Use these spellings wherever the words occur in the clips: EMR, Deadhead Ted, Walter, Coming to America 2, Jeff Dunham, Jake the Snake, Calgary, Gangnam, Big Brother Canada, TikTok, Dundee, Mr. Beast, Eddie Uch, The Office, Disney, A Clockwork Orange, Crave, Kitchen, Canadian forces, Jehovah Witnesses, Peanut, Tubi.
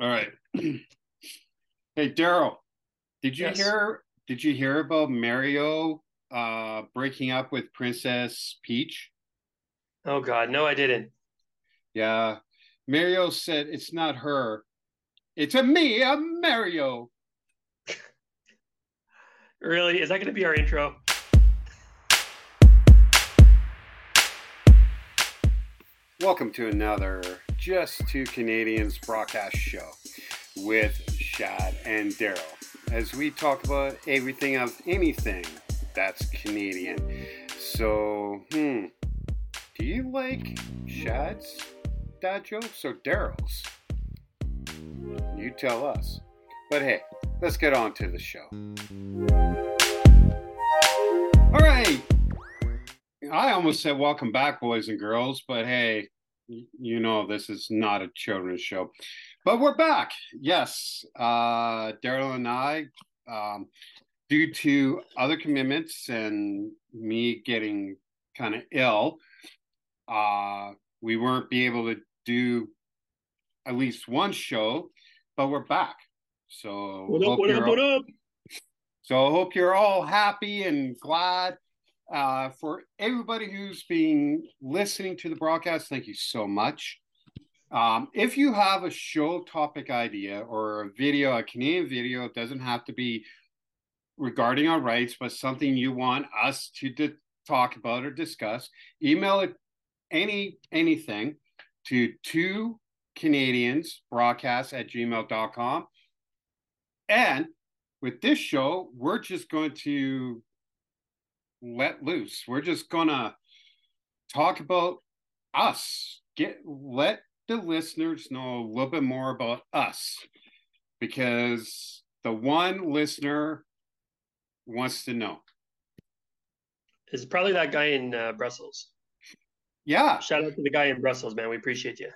All right. Hey, Daryl, did you hear about Mario breaking up with Princess Peach? Oh God, no, I didn't. Yeah, Mario said it's not her, it's a me, I'm Mario. Really? Is that going to be our intro? Welcome to another Just Two Canadians broadcast show with Shad and Daryl as we talk about everything of anything that's Canadian. So, do you like Shad's dad jokes or Daryl's? You tell us. But hey, let's get on to the show. All right. I almost said welcome back, boys and girls, but hey, you know this is not a children's show. But we're back. Yes, Daryl and I, due to other commitments and me getting kind of ill, we weren't be able to do at least one show, but we're back. So I hope you're all happy and glad. For everybody who's been listening to the broadcast, thank you so much. If you have a show topic idea or a video, a Canadian video, it doesn't have to be regarding our rights, but something you want us to talk about or discuss, email it anything to 2canadiansbroadcast@gmail.com. And with this show, we're just going to let loose. We're just gonna talk about us. Let the listeners know a little bit more about us, because the one listener wants to know. It's probably that guy in Brussels. Yeah, shout out to the guy in Brussels, man. We appreciate you.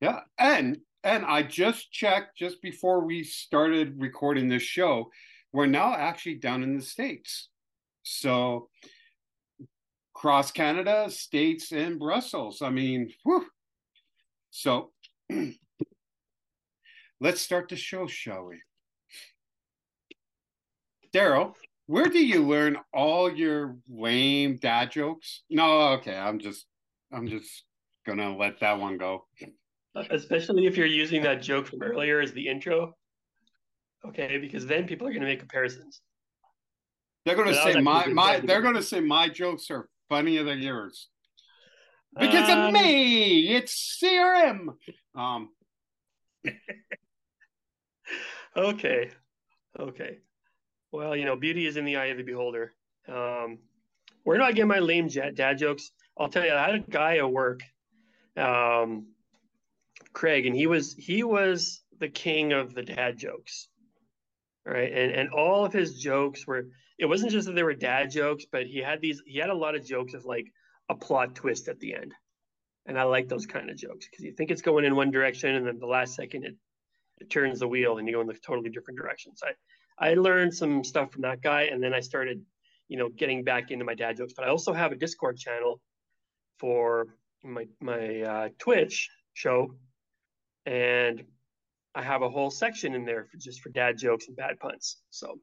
Yeah, and I just checked just before we started recording this show. We're now actually down in the States. So, cross Canada, States, and Brussels. I mean, whew. So, let's start the show, shall we? Daryl, where do you learn all your lame dad jokes? No, okay, I'm just gonna let that one go. Especially if you're using that joke from earlier as the intro. Okay, because then people are gonna make comparisons. They're gonna say my jokes are funnier than yours. Because of me, it's CRM. Okay. Well, you know, beauty is in the eye of the beholder. Where do I get my lame dad jokes? I'll tell you, I had a guy at work, Craig, and he was the king of the dad jokes. Right, and all of his jokes were. It wasn't just that they were dad jokes, but he had a lot of jokes with like a plot twist at the end, and I like those kind of jokes because you think it's going in one direction, and then the last second it turns the wheel and you go in the totally different direction. So I learned some stuff from that guy, and then I started, you know, getting back into my dad jokes. But I also have a Discord channel for my Twitch show, and I have a whole section in there for dad jokes and bad puns. So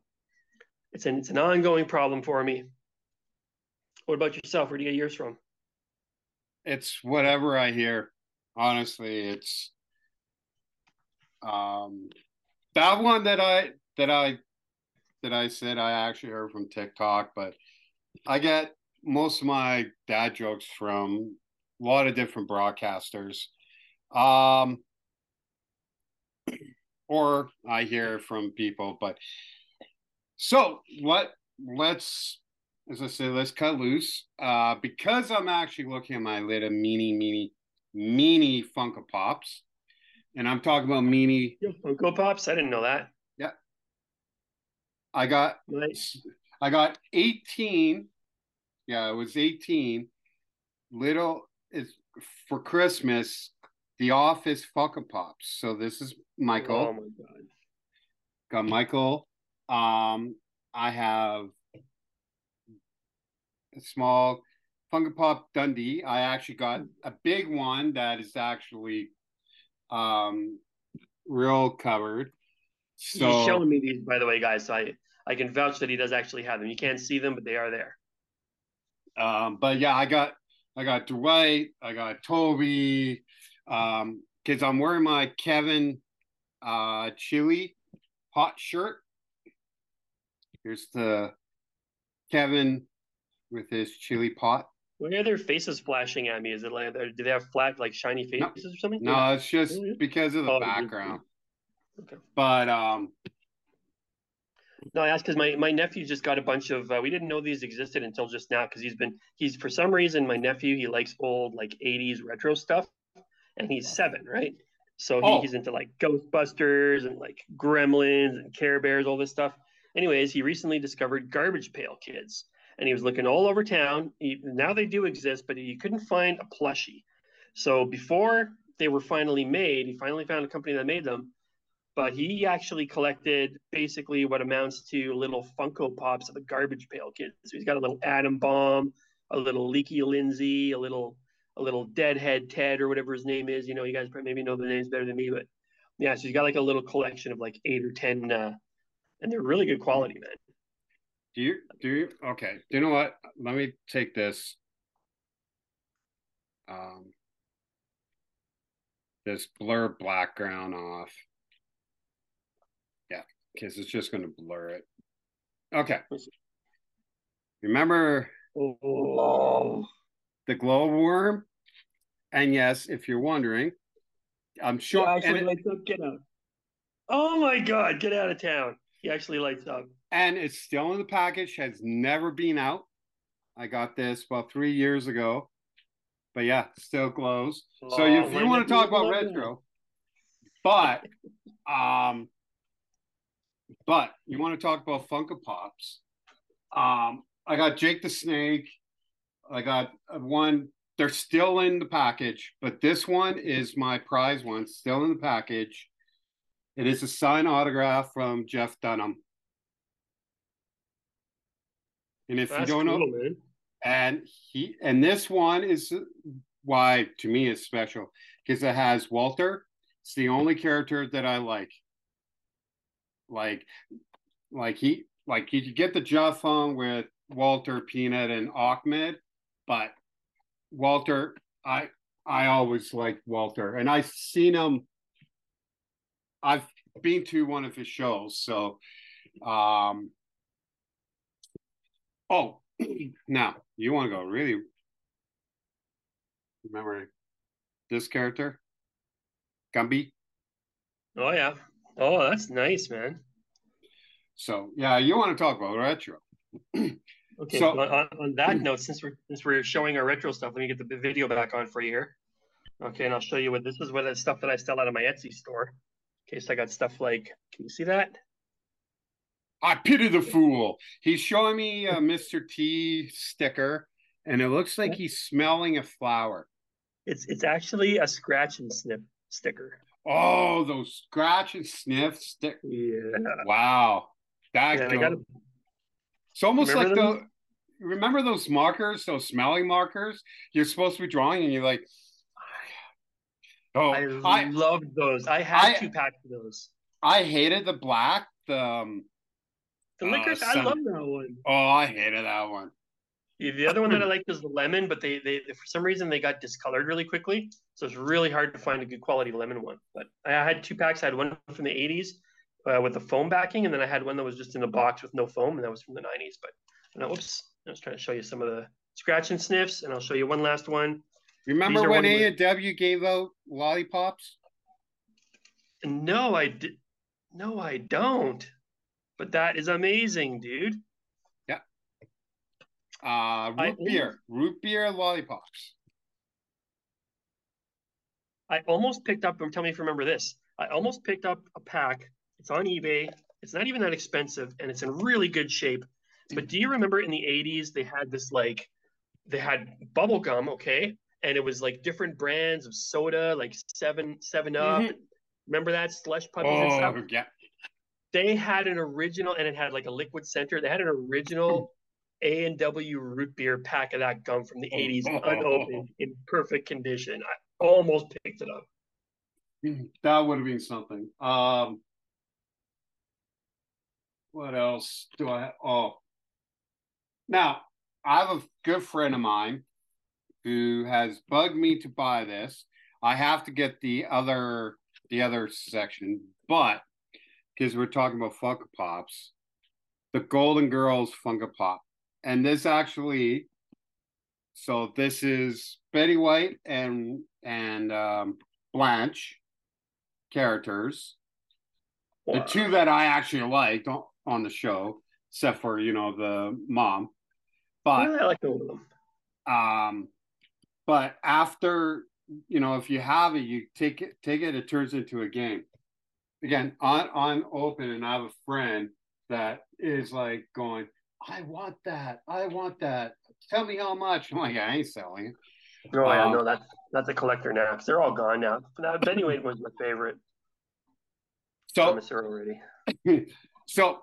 it's an ongoing problem for me. What about yourself? Where do you get yours from? It's whatever I hear. Honestly, it's that one that I said I actually heard from TikTok, but I get most of my dad jokes from a lot of different broadcasters. Or I hear from people, but so what? Let's, as I say, let's cut loose because I'm actually looking at my little mini Funko Pops, and I'm talking about mini Funko Pops. I didn't know that. Yeah, I got 18. Yeah, it was 18. It's for Christmas. The Office Funko Pops. So this is Michael. Oh my God. Got Michael. I have a small Funko Pop Dundee. I actually got a big one that is actually we're all covered. So, he's showing me these, by the way, guys. So I can vouch that he does actually have them. You can't see them, but they are there. But yeah, I got Dwight, I got Toby, because I'm wearing my Kevin Chewy hot shirt. Here's the Kevin with his chili pot. Why are their faces flashing at me? Is it like, do they have flat, like shiny faces or something? No, it's just because of the background. Okay. But no, I asked because my nephew just got a bunch of. We didn't know these existed until just now because he's for some reason my nephew, he likes old like 80s retro stuff, and he's 7, right? So he's into like Ghostbusters and like Gremlins and Care Bears, all this stuff. Anyways, he recently discovered Garbage Pail Kids, and he was looking all over town. Now they do exist, but he couldn't find a plushie. So before they were finally made, he finally found a company that made them. But he actually collected basically what amounts to little Funko Pops of the Garbage Pail Kids. So he's got a little Atom Bomb, a little Leaky Lindsay, a little Deadhead Ted or whatever his name is. You know, you guys maybe know the names better than me, but yeah, so he's got like a little collection of like 8 or 10, and they're really good quality, man. Do you? Okay. You know what? Let me take this. This blur background off. Yeah, because it's just going to blur it. Okay. Remember the glow worm? And yes, if you're wondering, I'm sure. Yeah, actually, lights up. Get out! Oh my God! Get out of town! He actually lights up. And it's still in the package, has never been out. I got this about 3 years ago. But yeah, still glows. Oh, so if you want to talk about retro, but you want to talk about Funko Pops. I got Jake the Snake. I got one. They're still in the package, but this one is my prize one, still in the package. It is a signed autograph from Jeff Dunham. And if that's you don't cool, know, man. And this one is why to me is special because it has Walter. It's the only character that I like. Like he could get the Jeff on with Walter, Peanut, and Ahmed, but Walter, I always liked Walter, and I've seen him. I've been to one of his shows, so. Now you want to go really remember this character, Gumby? Oh, yeah. Oh, that's nice, man. So, yeah, you want to talk about retro. Okay, so on that note, since we're showing our retro stuff, let me get the video back on for you here. Okay, and I'll show you what this is with the stuff that I sell out of my Etsy store. Okay, so I got stuff like, can you see that? I pity the fool. He's showing me a Mr. T sticker, and it looks like he's smelling a flower. It's actually a scratch and sniff sticker. Oh, those scratch and sniff stickers. Yeah. Wow. That it's almost like those. Remember those markers, those smelling markers? You're supposed to be drawing, and you're like, oh, I loved those. I had 2 packs of those. I hated the black. The licorice, I love that one. Oh, I hated that one. Yeah, the other one that I liked was the lemon, but they for some reason they got discolored really quickly, so it's really hard to find a good quality lemon one. But I had 2 packs. I had one from the 80s with the foam backing, and then I had one that was just in a box with no foam, and that was from the 90s. But I was trying to show you some of the scratch and sniffs, and I'll show you one last one. Remember when A&W gave out lollipops? No, I did. No, I don't. But that is amazing, dude. Yeah. Root beer lollipops. I almost picked up, tell me if you remember this. I almost picked up a pack. It's on eBay. It's not even that expensive, and it's in really good shape. But do you remember in the 80s, they had this like, they had bubble gum, okay? And it was like different brands of soda, like 7 Up. Mm-hmm. Remember that? Slush puppies and stuff? Oh, yeah. They had an original, and it had like a liquid center. They had an original A&W root beer pack of that gum from the 80s, unopened, in perfect condition. I almost picked it up. That would have been something. What else do I have? Oh. Now, I have a good friend of mine who has bugged me to buy this. I have to get the other section, but because we're talking about Funko Pops, the Golden Girls Funko Pop. And this actually, so this is Betty White and Blanche characters. The two that I actually liked on the show, except for, you know, the mom. But yeah, I like the one. But after, you know, if you have it, you take it, it turns into a game. Again, on open, and I have a friend that is like going, I want that. Tell me how much. I'm like, I ain't selling it. No, I know that's a collector naps. They're all gone now. But Benny Wade was my favorite. So, already. So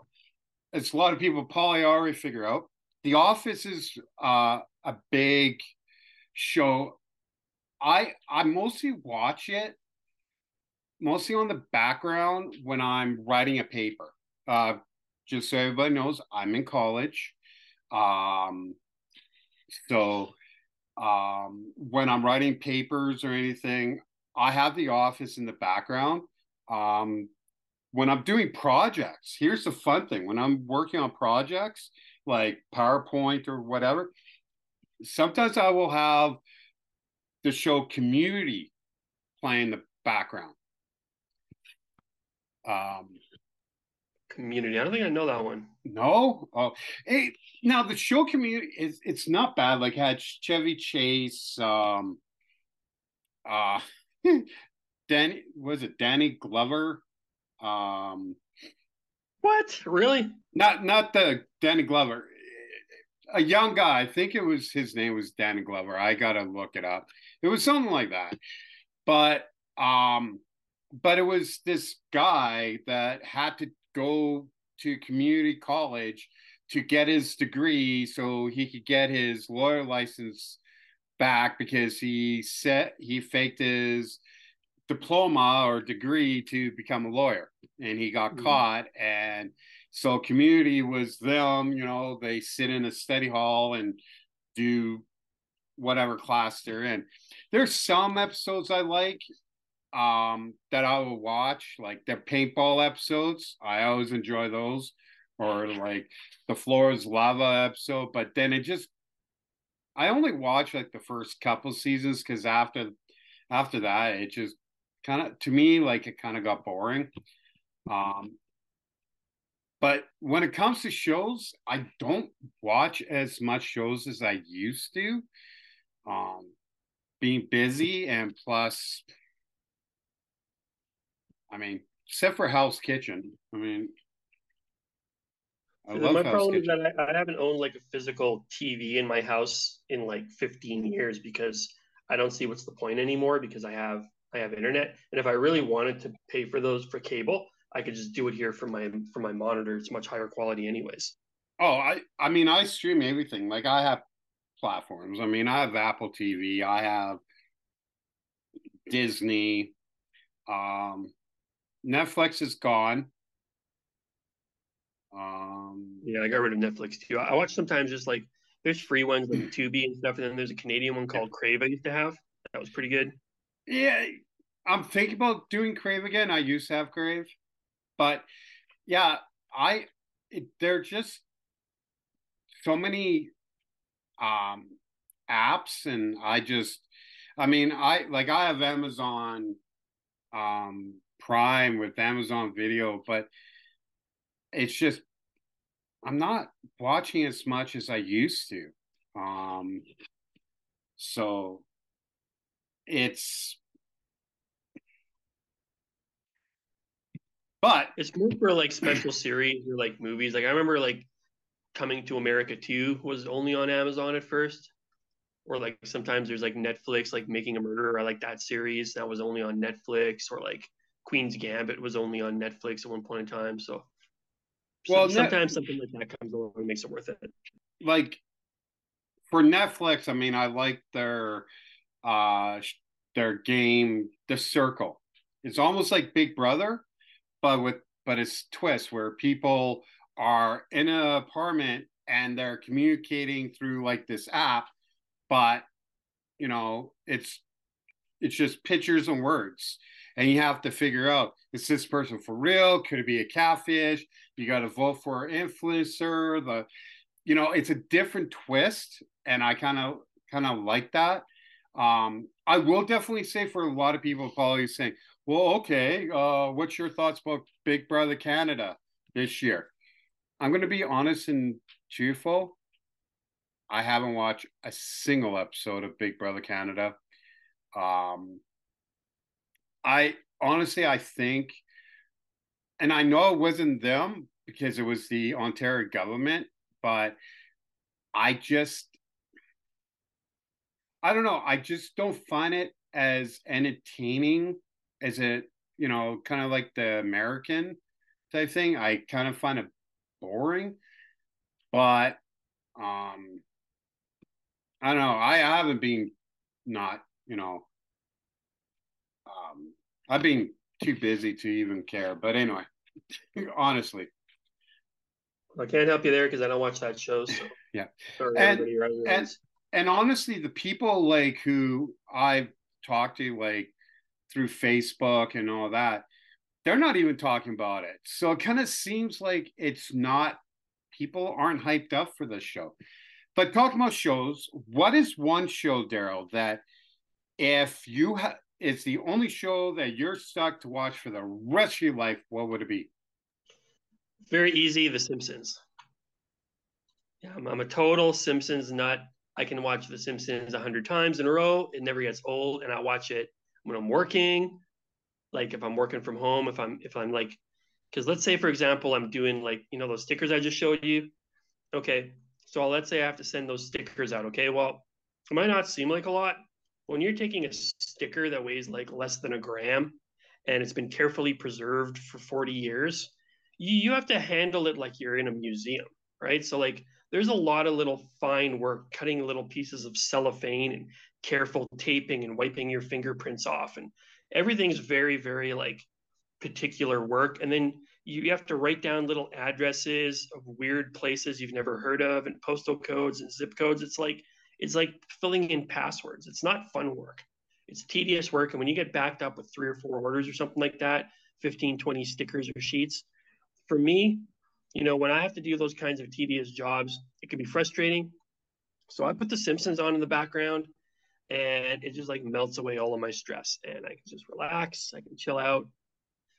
it's a lot of people probably already figure out. The Office is a big show. I mostly watch it mostly on the background when I'm writing a paper. Just so everybody knows, I'm in college. So when I'm writing papers or anything, I have The Office in the background. When I'm doing projects, here's the fun thing. When I'm working on projects, like PowerPoint or whatever, sometimes I will have the show Community playing in the background. Community. I don't think I know that one. No? Oh, hey, now the show Community is, it's not bad. Like, had Chevy Chase, Danny Glover? What? Really? Not the Danny Glover. A young guy. I think it was, his name was Danny Glover. I gotta look it up. It was something like that. But it was this guy that had to go to community college to get his degree so he could get his lawyer license back because he faked his diploma or degree to become a lawyer, and he got caught. And so Community was them, you know, they sit in a study hall and do whatever class they're in. There's some episodes I like that I will watch, like the paintball episodes. I always enjoy those, or like the Floor is Lava episode. But then I only watch like the first couple seasons because after that it just kind of, to me, like it kind of got boring. But when it comes to shows, I don't watch as much shows as I used to, being busy, and plus, I mean, except for House Kitchen. I mean, I love House Kitchen. My problem is that I haven't owned like a physical TV in my house in like 15 years because I don't see what's the point anymore, because I have internet, and if I really wanted to pay for those for cable, I could just do it here from my monitor. It's much higher quality anyways. Oh, I mean, I stream everything. Like, I have platforms. I mean, I have Apple TV, I have Disney, Netflix is gone. Yeah, I got rid of Netflix too. I watch sometimes just like, there's free ones like Tubi and stuff, and then there's a Canadian one called Crave I used to have. That was pretty good. Yeah, I'm thinking about doing Crave again. I used to have Crave. But, yeah, there are just so many apps, and I have Amazon Prime with Amazon Video, but it's just, I'm not watching as much as I used to. So it's more for like special series or like movies. Like, I remember like Coming to America 2 was only on Amazon at first, or like sometimes there's like Netflix, like Making a Murderer. I like that series. That was only on Netflix, or like Queen's Gambit was only on Netflix at one point in time. So sometimes something like that comes along and makes it worth it. Like for Netflix, I mean, I like their game, The Circle. It's almost like Big Brother, but it's twist where people are in an apartment and they're communicating through like this app, but you know, it's just pictures and words. And you have to figure out, is this person for real? Could it be a catfish? You got to vote for an influencer. The, you know, it's a different twist. And I kind of like that. I will definitely say for a lot of people probably saying, well, okay, what's your thoughts about Big Brother Canada this year? I'm going to be honest and truthful. I haven't watched a single episode of Big Brother Canada. I think, and I know it wasn't them because it was the Ontario government, but I don't know. I just don't find it as entertaining as it, you know, kind of like the American type thing. I kind of find it boring, but I don't know. I haven't been not, you know, I've been too busy to even care. But anyway, honestly. I can't help you there because I don't watch that show. So yeah. And honestly, the people like who I've talked to like through Facebook and all that, they're not even talking about it. So it kind of seems like it's not, people aren't hyped up for this show. But talking about shows, what is one show, Daryl, that if you it's the only show that you're stuck to watch for the rest of your life, what would it be? Very easy, The Simpsons. Yeah, I'm a total Simpsons nut. I can watch The Simpsons 100 times in a row. It never gets old, and I watch it when I'm working, like if I'm working from home, if I'm like, because let's say, for example, I'm doing like, you know, those stickers I just showed you. Okay, so let's say I have to send those stickers out. Okay, well, it might not seem like a lot. When you're taking a sticker that weighs like less than a gram and it's been carefully preserved for 40 years, you have to handle it like you're in a museum, right? So like there's a lot of little fine work, cutting little pieces of cellophane and careful taping and wiping your fingerprints off. And everything's very, very like particular work. And then you have to write down little addresses of weird places you've never heard of and postal codes and zip codes. It's like filling in passwords. It's not fun work. It's tedious work. And when you get backed up with 3 or 4 orders or something like that, 15, 20 stickers or sheets, for me, you know, when I have to do those kinds of tedious jobs, it can be frustrating. So I put The Simpsons on in the background and it just like melts away all of my stress and I can just relax. I can chill out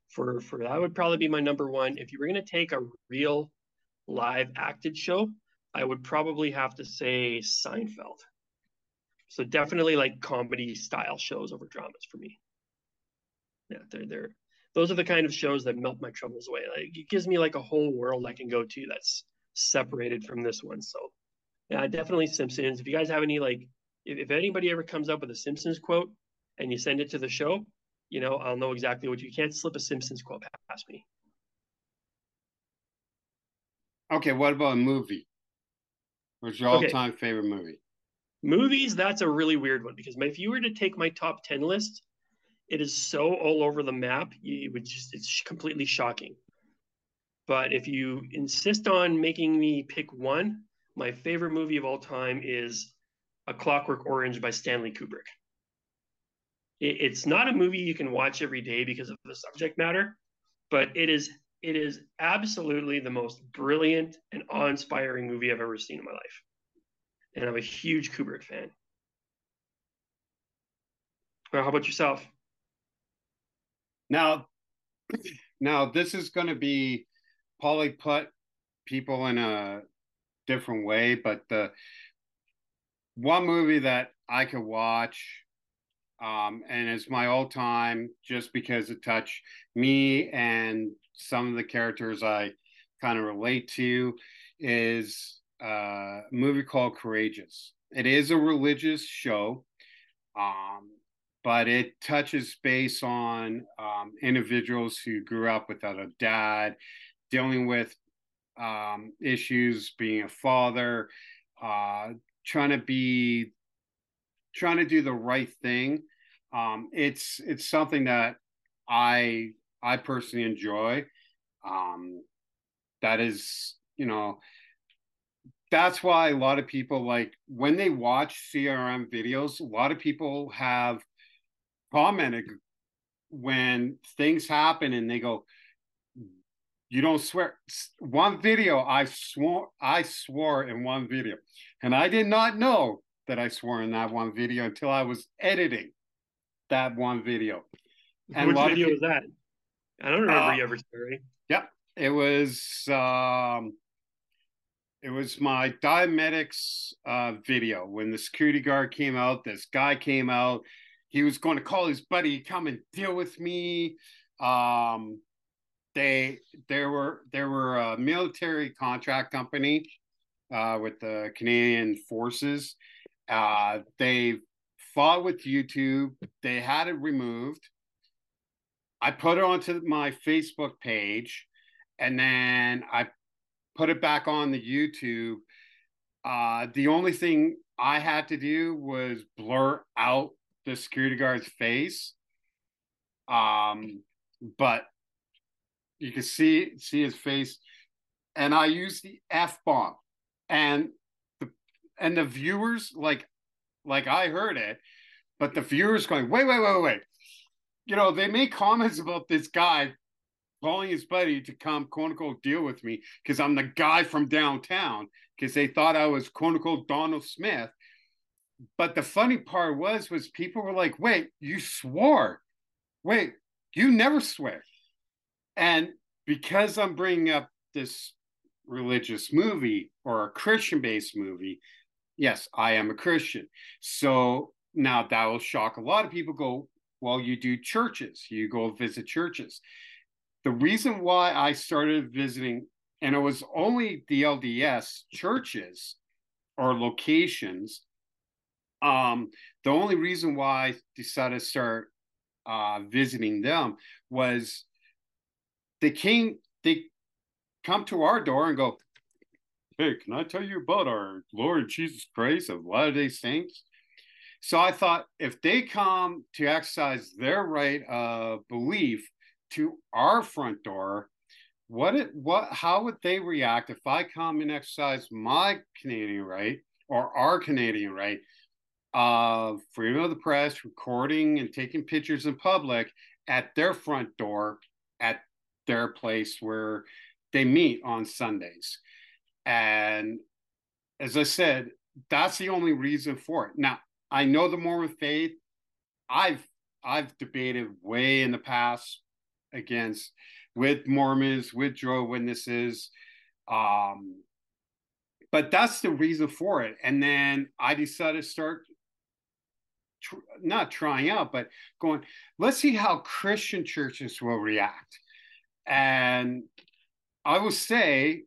for that would probably be my number one. If you were going to take a real live acted show, I would probably have to say Seinfeld. So definitely like comedy style shows over dramas for me. Yeah, those are the kind of shows that melt my troubles away. Like it gives me like a whole world I can go to that's separated from this one. So yeah, definitely Simpsons. If you guys have any like, if anybody ever comes up with a Simpsons quote and you send it to the show, you know, I'll know exactly what you can't slip a Simpsons quote past me. Okay, what about a movie? What's your all-time favorite movie? Movies, that's a really weird one because if you were to take my top 10 list, it is so all over the map, it's completely shocking. But if you insist on making me pick one, my favorite movie of all time is A Clockwork Orange by Stanley Kubrick. It's not a movie you can watch every day because of the subject matter, but it is absolutely the most brilliant and awe-inspiring movie I've ever seen in my life. And I'm a huge Kubrick fan. Well, how about yourself? Now this is going to be probably put people in a different way, but the one movie that I could watch and it's my all-time just because it touched me and some of the characters I kind of relate to is a movie called Courageous. It is a religious show, but it touches base on individuals who grew up without a dad, dealing with issues, being a father, trying to do the right thing. It's something that I personally enjoy. That is, you know, that's why a lot of people, like, when they watch CRM videos, a lot of people have commented when things happen and they go, you don't swear. One video, I swore in one video, and I did not know that I swore in that one video until I was editing that one video. And which video was that? I don't remember you ever swearing. Yep, it was my Diabetics video when the security guard came out. This guy came out. He was going to call his buddy, come and deal with me. They were a military contract company with the Canadian Forces. They fought with YouTube. They had it removed. I put it onto my Facebook page, and then I put it back on the YouTube. The only thing I had to do was blur out the security guard's face. But you could see his face, and I used the F-bomb, and the viewers, like I heard it, but the viewers going, wait. You know, they make comments about this guy calling his buddy to come, quote unquote, deal with me because I'm the guy from downtown, because they thought I was, quote unquote, Donald Smith. But the funny part was people were like, wait, you swore. Wait, you never swear. And because I'm bringing up this religious movie or a Christian-based movie, yes, I am a Christian. So now that will shock a lot of people. Go, well, you do churches. You go visit churches. The reason why I started visiting, and it was only the LDS churches or locations, the only reason why I decided to start visiting them was they come to our door and go, hey, can I tell you about our Lord Jesus Christ of Latter-day Saints? So I thought, if they come to exercise their right of belief to our front door, how would they react if I come and exercise my Canadian right, or our Canadian right, of freedom of the press, recording and taking pictures in public at their front door, at their place where they meet on Sundays? And as I said, that's the only reason for it. Now, I know the Mormon faith. I've debated way in the past against, with Mormons, with Jehovah Witnesses, but that's the reason for it. And then I decided to start not trying out, but going, let's see how Christian churches will react. And I will say,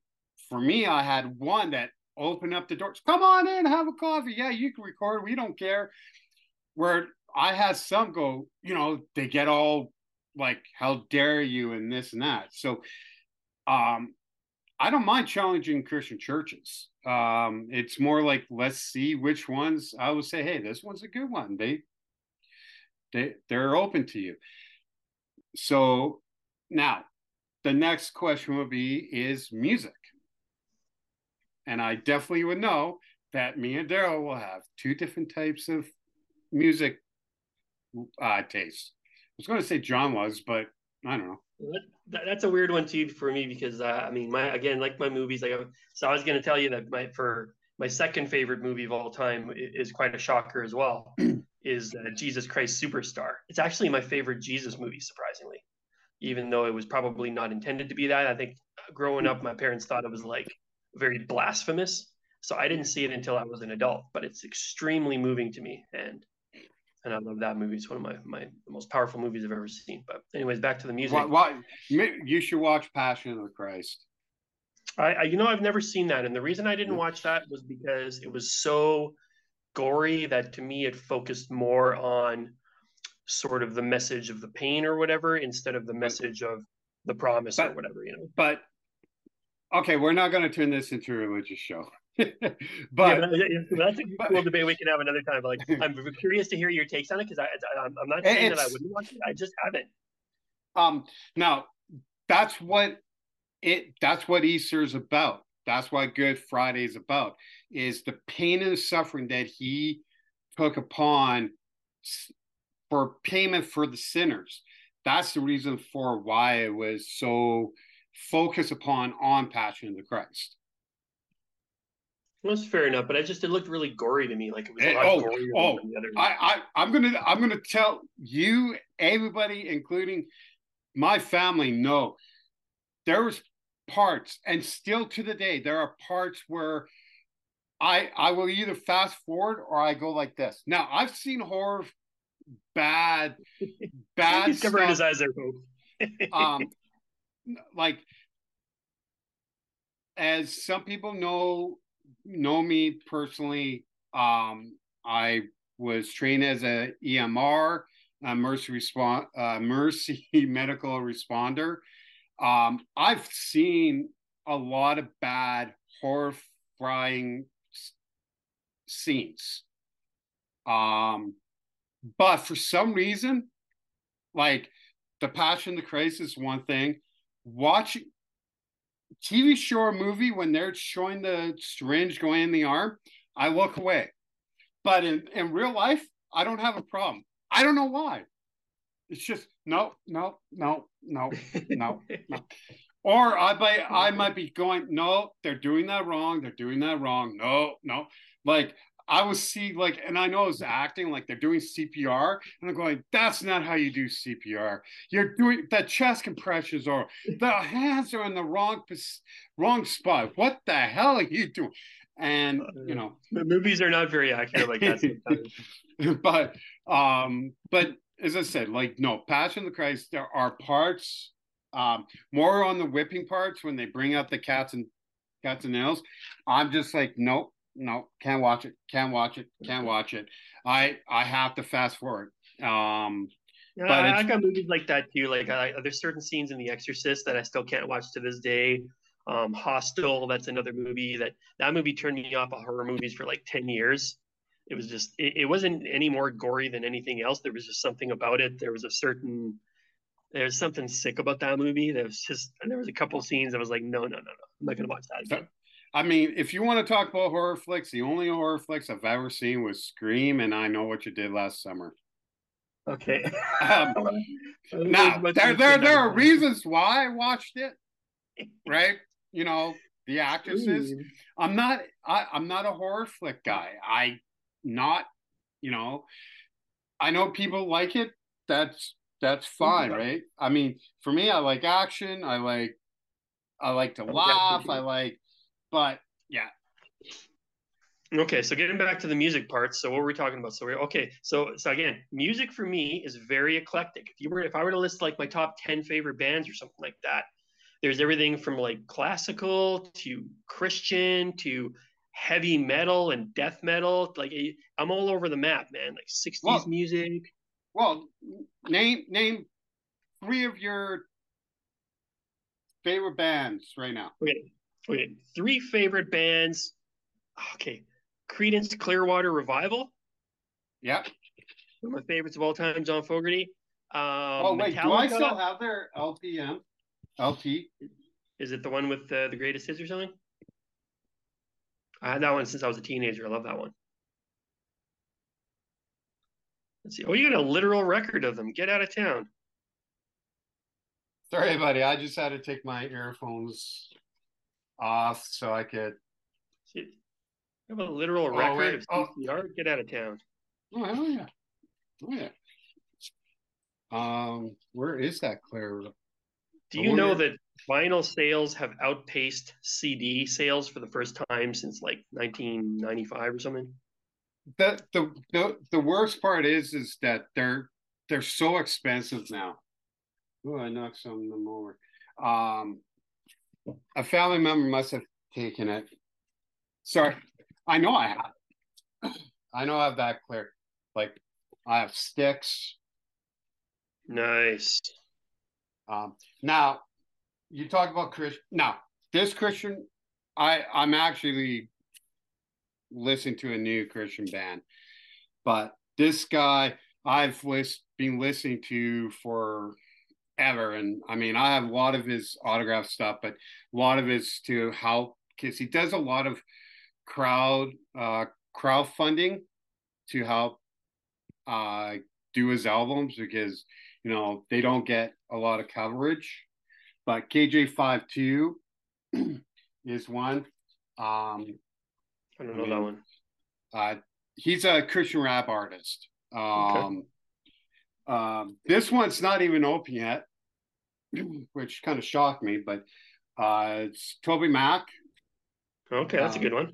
for me, I had one that open up the doors. Come on in, have a coffee. Yeah, you can record. We don't care. Where I had some go, you know, they get all like, how dare you, and this and that. So I don't mind challenging Christian churches. It's more like, let's see which ones. I would say, hey, this one's a good one. They're open to you. So now the next question would be, is music. And I definitely would know that me and Daryl will have two different types of music tastes. I was going to say John was, but I don't know. That's a weird one too for me, because I mean, my movies. So I was going to tell you that my second favorite movie of all time is quite a shocker as well. Is Jesus Christ Superstar. It's actually my favorite Jesus movie, surprisingly, even though it was probably not intended to be that. I think growing up, my parents thought it was like very blasphemous, so I didn't see it until I was an adult, but it's extremely moving to me, and I love that movie. It's one of the most powerful movies I've ever seen. But anyways, back to the music. You should watch Passion of the Christ. I you know, I've never seen that, and the reason I didn't watch that was because it was so gory that to me it focused more on sort of the message of the pain or whatever, instead of the message of the promise or whatever, you know. But okay, we're not going to turn this into a religious show. but that's a cool debate we can have another time. Like, I'm curious to hear your takes on it, because I'm not saying that I wouldn't watch it. I just haven't. Now that's what Easter is about. That's what Good Friday is about, is the pain and the suffering that he took upon for payment for the sinners. That's the reason for why it was so focused upon on Passion of the Christ. That's fair enough, but I just, it looked really gory to me. Like it was a lot gorier than the other. I'm gonna tell you, everybody, including my family, no, there was parts, and still to the day, there are parts where I will either fast forward or I go like this. Now I've seen horror bad He's stuff. Covering his eyes there. Like, as some people know me personally, I was trained as an EMR, a mercy medical responder. I've seen a lot of bad, horrifying scenes. But for some reason, like, The Passion of the Christ is one thing. Watching TV show or movie, when they're showing the syringe going in the arm, I walk away. But in real life, I don't have a problem. I don't know why. It's just no. Or I might be going, no, they're doing that wrong. No. Like, I will see, like, and I know it's acting, like they're doing CPR, and I'm going, that's not how you do CPR. You're doing, the chest compressions are, the hands are in the wrong spot. What the hell are you doing? And, you know. The movies are not very accurate like that sometimes. But as I said, like, no, Passion of the Christ, there are parts, more on the whipping parts when they bring out the cats and nails. I'm just like, nope. No, can't watch it. I have to fast forward. But I got movies like that too. Like, there's certain scenes in The Exorcist that I still can't watch to this day. Hostel, that's another movie that movie turned me off of horror movies for like 10 years. It was just, it wasn't any more gory than anything else. There was just something about it. There's something sick about that movie. There was a couple scenes I was like, no, I'm not gonna watch that again. I mean, if you want to talk about horror flicks, the only horror flicks I've ever seen was Scream and I Know What You Did Last Summer. Okay. Now, there are reasons why I watched it, right? You know, the actresses. I'm not a horror flick guy. I know people like it. That's fine, right? I mean, for me, I like action. I like to laugh. But yeah. Okay, so getting back to the music part. So what were we talking about? So again, music for me is very eclectic. If I were to list like my top 10 favorite bands or something like that, there's everything from like classical to Christian to heavy metal and death metal. Like, I'm all over the map, man. Like 60s music. Well, name three of your favorite bands right now. Okay, three favorite bands. Okay, Creedence Clearwater Revival. Yeah. One of my favorites of all time, John Fogerty. Wait, Metallica. Do I still have their LPM? LP? Is it the one with the greatest hits or something? I had that one since I was a teenager. I love that one. Let's see. Oh, you got a literal record of them. Get out of town. Sorry, buddy. I just had to take my earphones off so I could have a literal record of CPR. Get out of town. Oh yeah. Where is that, Claire? Do you know that vinyl sales have outpaced CD sales for the first time since like 1995 or something? The worst part is that they're so expensive now. Oh, I knocked some of them over. A family member must have taken it. Sorry, I know I have. That, Claire. Like, I have sticks. Nice. Now, you talk about Christian. Now, this Christian, I'm actually listening to a new Christian band, but this guy I've been listening to for ever. And I mean, I have a lot of his autograph stuff, but a lot of it's to help kids. He does a lot of crowdfunding to help do his albums, because, you know, they don't get a lot of coverage. But KJ52 is one. I don't know that one. He's a Christian rap artist. Okay. This one's not even open yet, which kind of shocked me, but it's Toby Mac. Okay, that's a good one.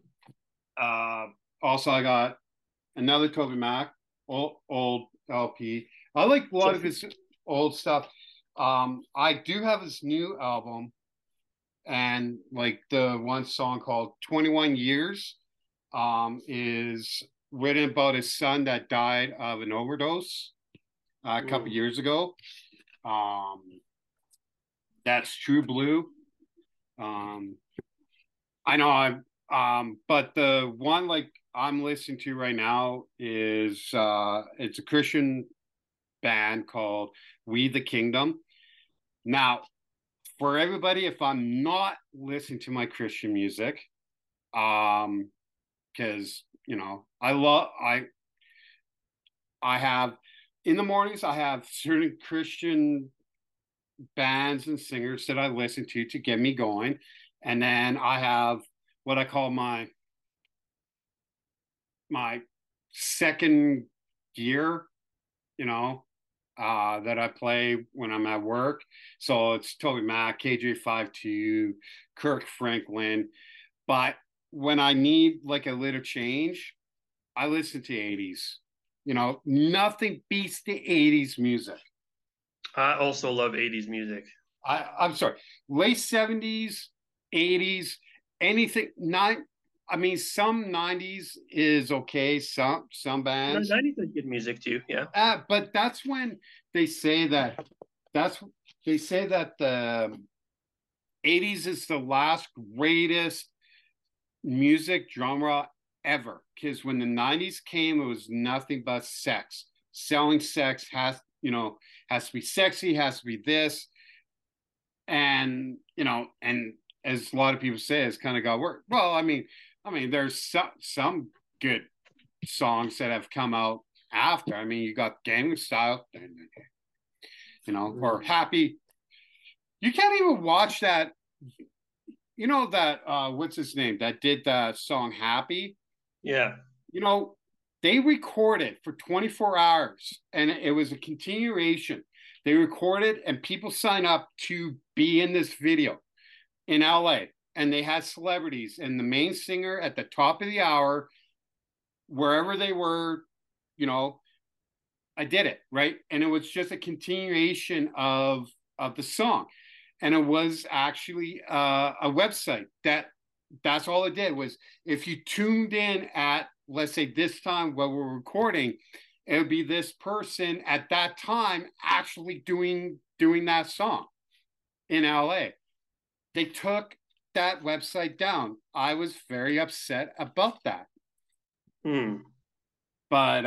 Also, I got another Toby Mac, old LP. I like a lot of his old stuff. I do have his new album, and like the one song called 21 Years is written about his son that died of an overdose a couple years ago. That's True Blue. I know but the one like I'm listening to right now is it's a Christian band called We the Kingdom. Now, for everybody, if I'm not listening to my Christian music, because, you know, I have in the mornings, I have certain Christian bands and singers that I listen to get me going. And then I have what I call my second gear, you know, that I play when I'm at work. So it's Toby Mac, KJ52, Kirk Franklin. But when I need like a little change, I listen to 80s. You know, nothing beats the 80s music. I also love 80s music. I'm sorry, late 70s, 80s, anything. I mean, some 90s is okay. Some bands. 90s is good music too. Yeah. But that's when they say that. They say that the 80s is the last greatest music genre ever. Because when the 90s came, it was nothing but sex. Selling sex has to be sexy, has to be this, and you know, and as a lot of people say, it's kind of got worse. Well, I mean, there's some good songs that have come out after. I mean, you got Gangnam Style, you know, or Happy. You can't even watch that. You know that what's his name that did that song Happy? Yeah. You know, they recorded for 24 hours, and it was a continuation. They recorded, and people signed up to be in this video in LA, and they had celebrities and the main singer at the top of the hour, wherever they were, you know, I did it, right? And it was just a continuation of the song. And it was actually a website that's all it did was if you tuned in at, let's say this time while we're recording, it would be this person at that time actually doing that song in LA. They took that website down. I was very upset about that. But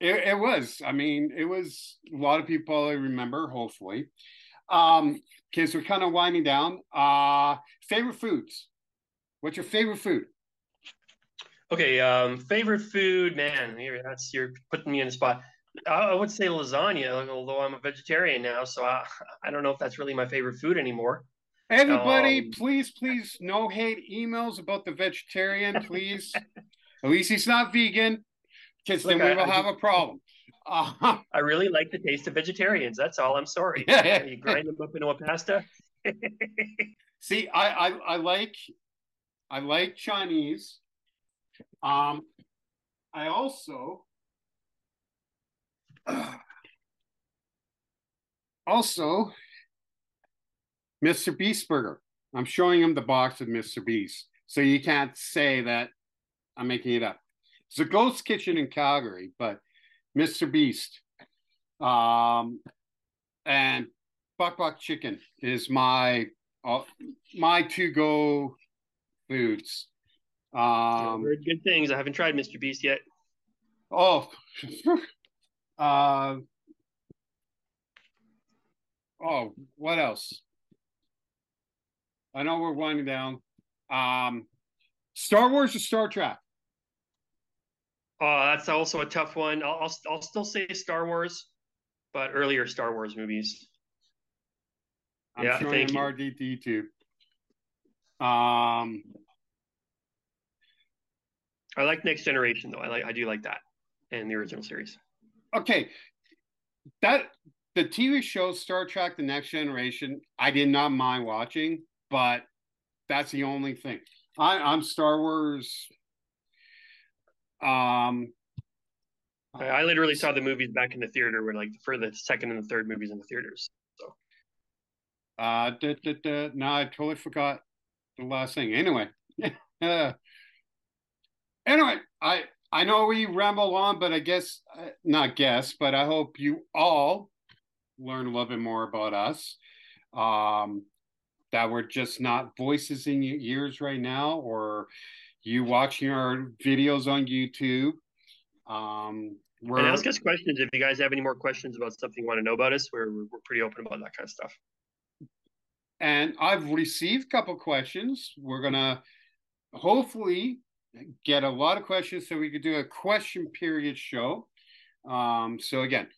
it was, I mean, it was a lot of people I remember, hopefully. Kids, we're kind of winding down. Favorite foods. What's your favorite food? Okay, favorite food, man, you're putting me in a spot. I would say lasagna, although I'm a vegetarian now, so I don't know if that's really my favorite food anymore. Everybody, please, no hate emails about the vegetarian, please. At least he's not vegan, because then we will have a problem. I really like the taste of vegetarians. That's all. I'm sorry. You grind them up into a pasta. See, I like Chinese. I also Mr. Beast burger. I'm showing him the box of Mr. Beast, so you can't say that I'm making it up. It's a ghost kitchen in Calgary, but Mr. Beast. And buck chicken is my to-go foods. I've heard good things. I haven't tried Mr. Beast yet. Oh, Oh, what else? I know we're winding down. Star Wars or Star Trek? That's also a tough one. I'll still say Star Wars, but earlier Star Wars movies. I'm showing MRD to YouTube. I like Next Generation though. I do like that and the original series. Okay, the TV show Star Trek: The Next Generation, I did not mind watching, but that's the only thing. I'm Star Wars. I literally saw the movies back in the theater, where like for the second and the third movies in the theaters. So, no, I totally forgot the last thing. Anyway, I know we ramble on, but I guess, not guess, but I hope you all learn a little bit more about us. That we're just not voices in your ears right now, or you watching our videos on YouTube. And ask us questions. If you guys have any more questions about something you want to know about us, we're pretty open about that kind of stuff. And I've received a couple questions. We're going to hopefully get a lot of questions so we could do a question period show. So again,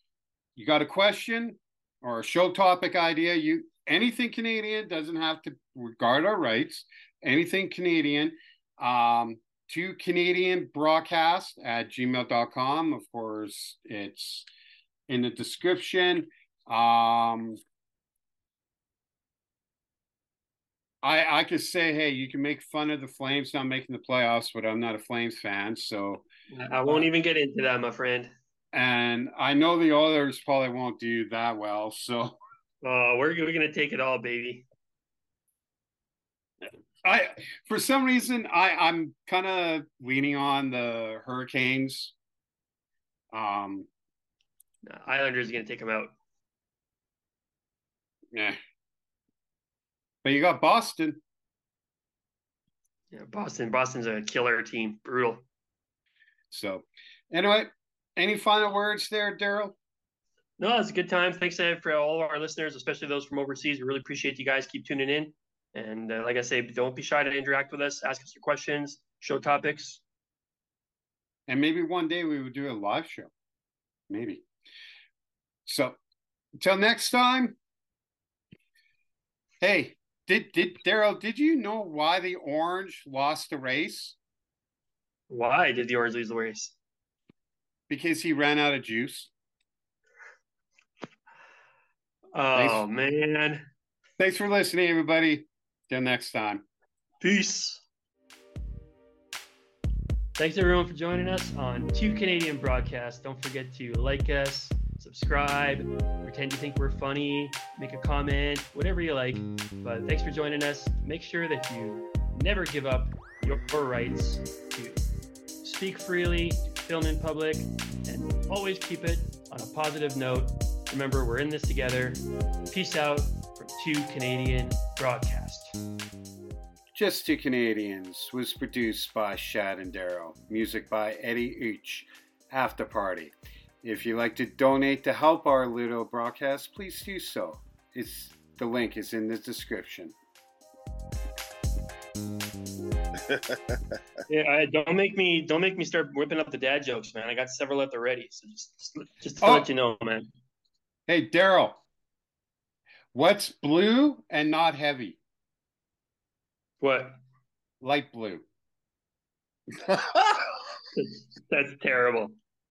you got a question or a show topic idea, anything Canadian, doesn't have to regard our rights, anything Canadian, to CanadianBroadcast@gmail.com. Of course, it's in the description. I could say, hey, you can make fun of the Flames not making the playoffs, but I'm not a Flames fan, so I won't even get into that, my friend. And I know the others probably won't do that well, so we're gonna take it all, baby. For some reason, I'm kind of leaning on the Hurricanes. Islanders are gonna take them out. Yeah. But you got Boston. Yeah, Boston's a killer team. Brutal. So, anyway, any final words there, Daryl? No, it's a good time. Thanks for all of our listeners, especially those from overseas. We really appreciate you guys. Keep tuning in. And like I say, don't be shy to interact with us. Ask us your questions, show topics. And maybe one day we would do a live show. Maybe. So, until next time. Hey. Did Daryl, did you know why the Orange lost the race? Why did the Orange lose the race? Because he ran out of juice. Oh, man. Thanks for listening, everybody. Till next time. Peace. Thanks, everyone, for joining us on Two Canadian Broadcasts. Don't forget to like us, subscribe, pretend you think we're funny, make a comment, whatever you like. But thanks for joining us. Make sure that you never give up your rights to speak freely, to film in public, and always keep it on a positive note. Remember, we're in this together. Peace out from Two Canadian Broadcast. Just Two Canadians was produced by Shad and Daryl. Music by Eddie Uch. After Party. If you'd like to donate to help our little broadcast, please do so. The link is in the description. Yeah, don't make me start whipping up the dad jokes, man. I got several at the ready, so just to let you know, man. Hey, Daryl, what's blue and not heavy? What? Light blue. That's terrible.